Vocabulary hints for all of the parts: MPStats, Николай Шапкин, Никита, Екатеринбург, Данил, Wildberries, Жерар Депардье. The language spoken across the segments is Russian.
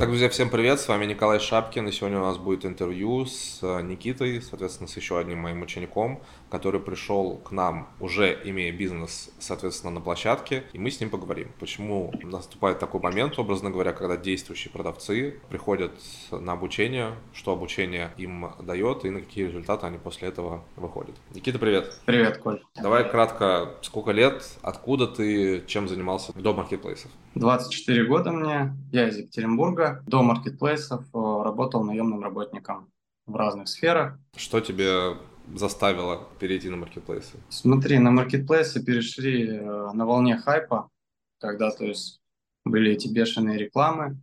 Так, друзья, всем привет, с вами Николай Шапкин, и сегодня у нас будет интервью с Никитой, соответственно, с еще одним моим учеником, который пришел к нам, уже имея бизнес, соответственно, на площадке, и мы с ним поговорим, почему наступает такой момент, образно говоря, когда действующие продавцы приходят на обучение, что обучение им дает и на какие результаты они после этого выходят. Никита, привет. Привет, Коль. Давай кратко, сколько лет, откуда ты, чем занимался до маркетплейсов? 24 года мне, я из Екатеринбурга, до маркетплейсов работал наемным работником в разных сферах. Что тебе заставило перейти на маркетплейсы? Смотри, на маркетплейсы перешли на волне хайпа, когда, то есть, были эти бешеные рекламы,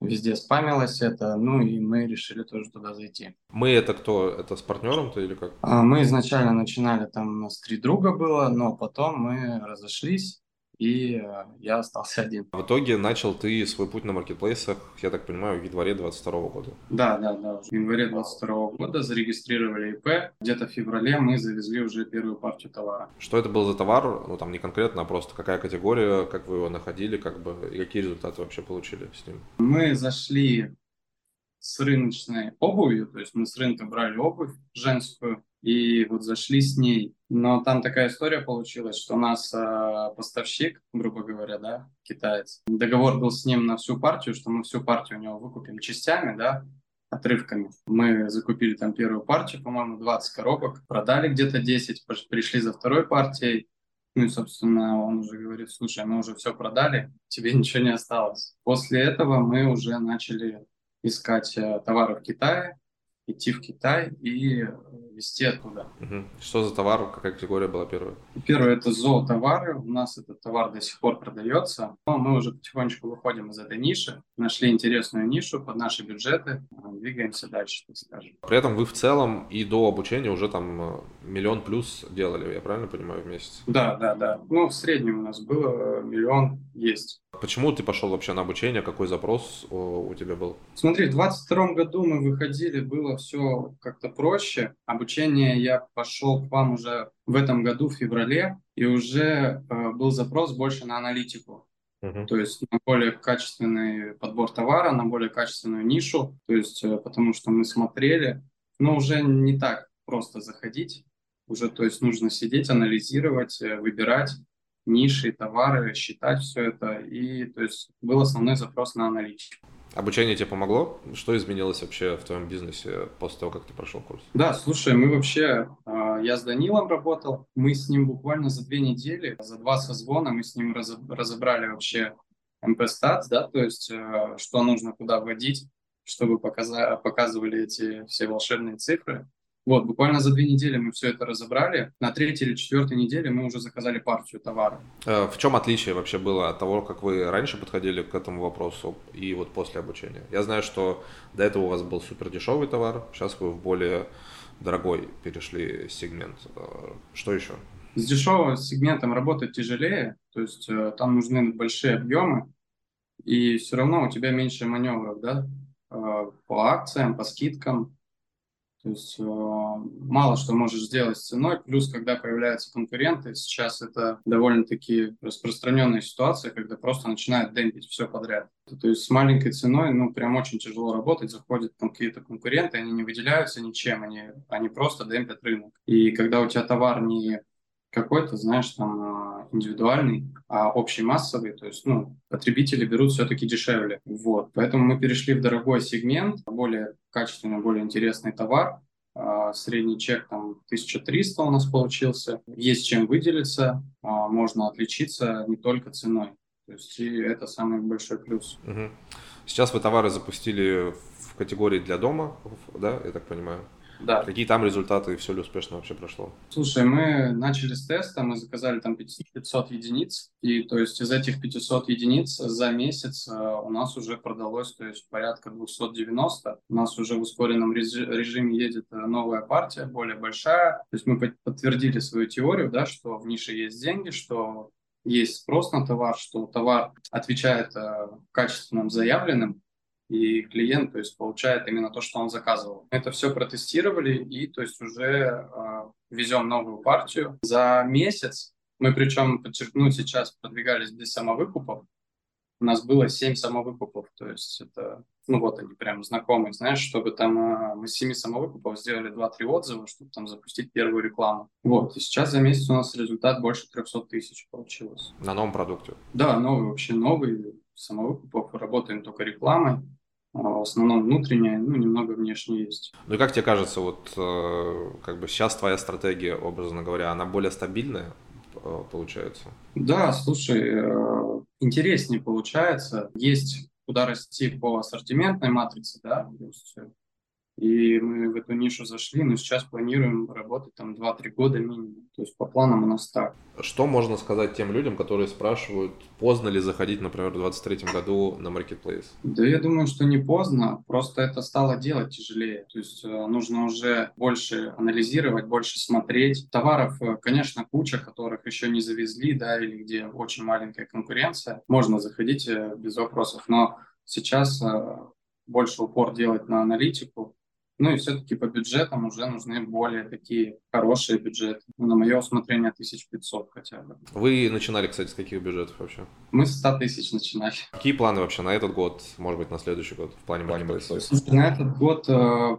везде спамилось это, ну и мы решили тоже туда зайти. Мы это кто? Это с партнером-то или как? Мы изначально начинали, там у нас 3 друга было, но потом мы разошлись. И я остался один. В итоге начал ты свой путь на маркетплейсах, я так понимаю, в январе 2022 года. Да. В январе 2022 года зарегистрировали ИП. Где-то в феврале мы завезли уже первую партию товара. Что это был за товар? Ну, там не конкретно, а просто какая категория, как вы его находили, как бы, и какие результаты вообще получили с ним? Мы зашли с рыночной обувью, то есть мы с рынка брали обувь женскую, и вот зашли с ней. Но там такая история получилась, что у нас поставщик, грубо говоря, да, китаец. Договор был с ним на всю партию, что мы всю партию у него выкупим частями, да, отрывками. Мы закупили там первую партию, по-моему, 20 коробок, продали где-то 10, пришли за второй партией. Ну и, собственно, он уже говорит: слушай, мы уже все продали, тебе ничего не осталось. После этого мы уже начали искать товары в Китае, идти в Китай и везти оттуда. Что за товар? Какая категория была первая? Первая – это зоотовары. У нас этот товар до сих пор продается. Но мы уже потихонечку выходим из этой ниши, нашли интересную нишу под наши бюджеты, двигаемся дальше, так скажем. При этом вы в целом и до обучения уже там 1 миллион+ делали, я правильно понимаю, в месяц? Да. Ну, в среднем у нас было 1 миллион есть. Почему ты пошел вообще на обучение? Какой запрос у тебя был? Смотри, в 2022 году мы выходили, было все как-то проще. Обучение я пошел к вам уже в этом году, в феврале, и уже был запрос больше на аналитику. То есть на более качественный подбор товара, на более качественную нишу, то есть потому что мы смотрели, но уже не так просто заходить, уже, то есть, нужно сидеть, анализировать, выбирать ниши, товары, считать все это, и, то есть, был основной запрос на аналитику. Обучение тебе помогло? Что изменилось вообще в твоем бизнесе после того, как ты прошел курс? Да, слушай, мы вообще, я с Данилом работал, мы с ним буквально за 2 недели, за 2 созвона мы с ним разобрали вообще MPStats, да, то есть, что нужно куда вводить, чтобы показывали эти все волшебные цифры. Вот, буквально за 2 недели мы все это разобрали. На 3-й или 4-й неделе мы уже заказали партию товара. В чем отличие вообще было от того, как вы раньше подходили к этому вопросу и вот после обучения? Я знаю, что до этого у вас был супер дешевый товар, сейчас вы в более дорогой перешли сегмент. Что еще? С дешевым сегментом работать тяжелее, то есть там нужны большие объемы, и все равно у тебя меньше маневров, да, по акциям, по скидкам. То есть мало что можешь сделать с ценой, плюс когда появляются конкуренты, сейчас это довольно-таки распространенная ситуация, когда просто начинают демпить все подряд. То есть с маленькой ценой, ну, прям очень тяжело работать, заходят там какие-то конкуренты, они не выделяются ничем, они просто демпят рынок. И когда у тебя товар не какой-то, знаешь, там индивидуальный, а общий массовый, то есть, ну, потребители берут все-таки дешевле. Вот, поэтому мы перешли в дорогой сегмент, более качественный, более интересный товар. Средний чек там 1300 у нас получился. Есть чем выделиться, можно отличиться не только ценой. То есть и это самый большой плюс. Угу. Сейчас вы товары запустили в категории для дома, да, я так понимаю? Да. Какие там результаты и все ли успешно вообще прошло? Слушай, мы начали с теста, мы заказали там 500 единиц, и то есть из этих 500 единиц за месяц у нас уже продалось, то есть порядка 290, у нас уже в ускоренном режиме едет новая партия, более большая, то есть мы подтвердили свою теорию, да, что в нише есть деньги, что есть спрос на товар, что товар отвечает качественным заявленным, и клиент, то есть, получает именно то, что он заказывал. Это все протестировали и, то есть, уже везем новую партию. За месяц мы, причем, подчеркну, сейчас продвигались без самовыкупов, у нас было 7 самовыкупов, то есть это, ну вот они прям знакомые, знаешь, чтобы там мы с 7 самовыкупов сделали 2-3 отзыва, чтобы там запустить первую рекламу. Вот, и сейчас за месяц у нас результат больше 300 000 получилось. На новом продукте? Да, новый, вообще новый самовыкупов, работаем только рекламой. В основном внутренняя, ну, немного внешне есть. Ну и как тебе кажется, вот как бы сейчас твоя стратегия, образно говоря, она более стабильная получается? Да, слушай, интереснее получается. Есть куда расти по ассортиментной матрице, да, и мы в эту нишу зашли, но сейчас планируем работать там 2-3 года минимум. То есть по планам у нас так. Что можно сказать тем людям, которые спрашивают, поздно ли заходить, например, в 2023 году на маркетплейс? Да я думаю, что не поздно, просто это стало делать тяжелее. То есть нужно уже больше анализировать, больше смотреть. Товаров, конечно, куча, которых еще не завезли, да, или где очень маленькая конкуренция. Можно заходить без вопросов, но сейчас больше упор делать на аналитику. Ну и все-таки по бюджетам уже нужны более такие хорошие бюджеты. На мое усмотрение 1500 хотя бы. Вы начинали, кстати, с каких бюджетов вообще? Мы с 100 000 начинали. Какие планы вообще на этот год, может быть, на следующий год в плане маркетплейса? На этот год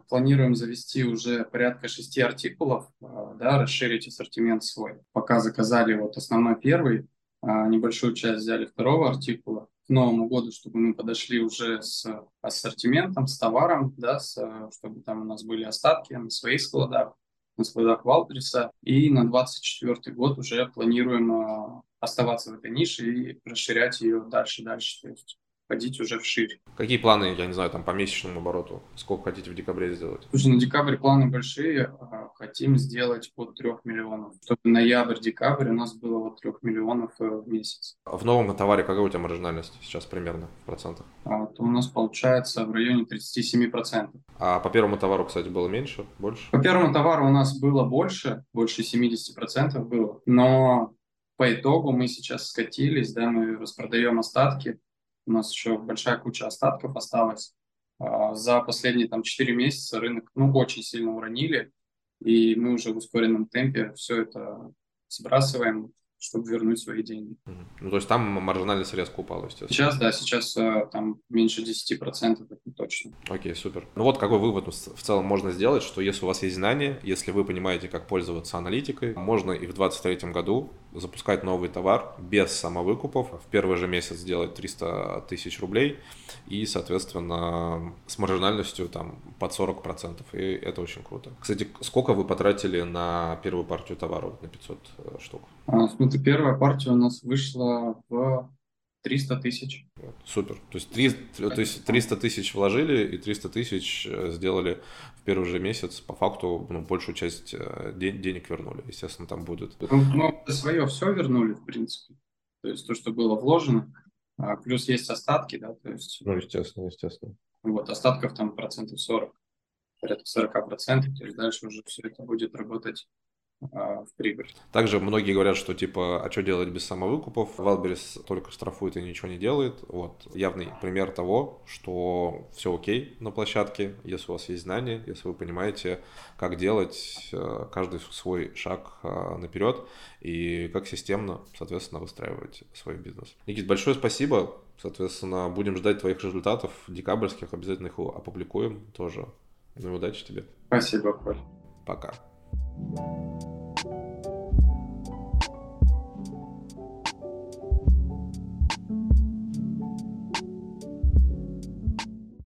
планируем завести уже порядка 6 артикулов, да, расширить ассортимент свой. Пока заказали вот основной первый, небольшую часть взяли второго артикула. К Новому году, чтобы мы подошли уже с ассортиментом, с товаром, да, чтобы там у нас были остатки на своих складах, на складах Wildberries. И на 2024 год уже планируем оставаться в этой нише и расширять ее дальше, то есть ходить уже вширь. Какие планы, я не знаю, там по месячному обороту? Сколько хотите в декабре сделать? Слушай, на декабрь планы большие. Хотим сделать от 3 миллионов. Чтобы ноябрь-декабрь у нас было от 3 миллионов в месяц. А в новом товаре какая у тебя маржинальность сейчас примерно в процентах? То у нас получается в районе 37%. А по первому товару, кстати, было меньше, больше? По первому товару у нас было больше 70% было. Но по итогу мы сейчас скатились, да, мы распродаем остатки. У нас еще большая куча остатков осталась. За последние там 4 месяца рынок, ну, очень сильно уронили, и мы уже в ускоренном темпе все это сбрасываем, чтобы вернуть свои деньги. Ну, то есть там маржинальность резко упала, естественно. Сейчас там меньше 10%, это точно. Окей, супер. Ну вот какой вывод в целом можно сделать, что если у вас есть знания, если вы понимаете, как пользоваться аналитикой, можно и в 2023 году запускать новый товар без самовыкупов, в первый же месяц сделать 300 000 рублей и, соответственно, с маржинальностью там под 40%, и это очень круто. Кстати, сколько вы потратили на первую партию товаров, на 500 штук? Смотри, первая партия у нас вышла в 300 000. Супер. То есть 300 000 вложили и 300 000 сделали в первый же месяц. По факту, ну, большую часть денег вернули. Естественно, там будет... Ну, свое все вернули, в принципе. То есть то, что было вложено. Плюс есть остатки, да, то есть... Ну, естественно. Вот, остатков там 40%. Порядка 40%. То есть дальше уже все это будет работать в прибыль. Также многие говорят, что типа, а что делать без самовыкупов? Wildberries только штрафует и ничего не делает. Вот явный пример того, что все окей на площадке, если у вас есть знания, если вы понимаете, как делать каждый свой шаг наперед и как системно, соответственно, выстраивать свой бизнес. Никит, большое спасибо. Соответственно, будем ждать твоих результатов декабрьских, обязательно их опубликуем тоже. Ну и удачи тебе. Спасибо, Коль. Пока.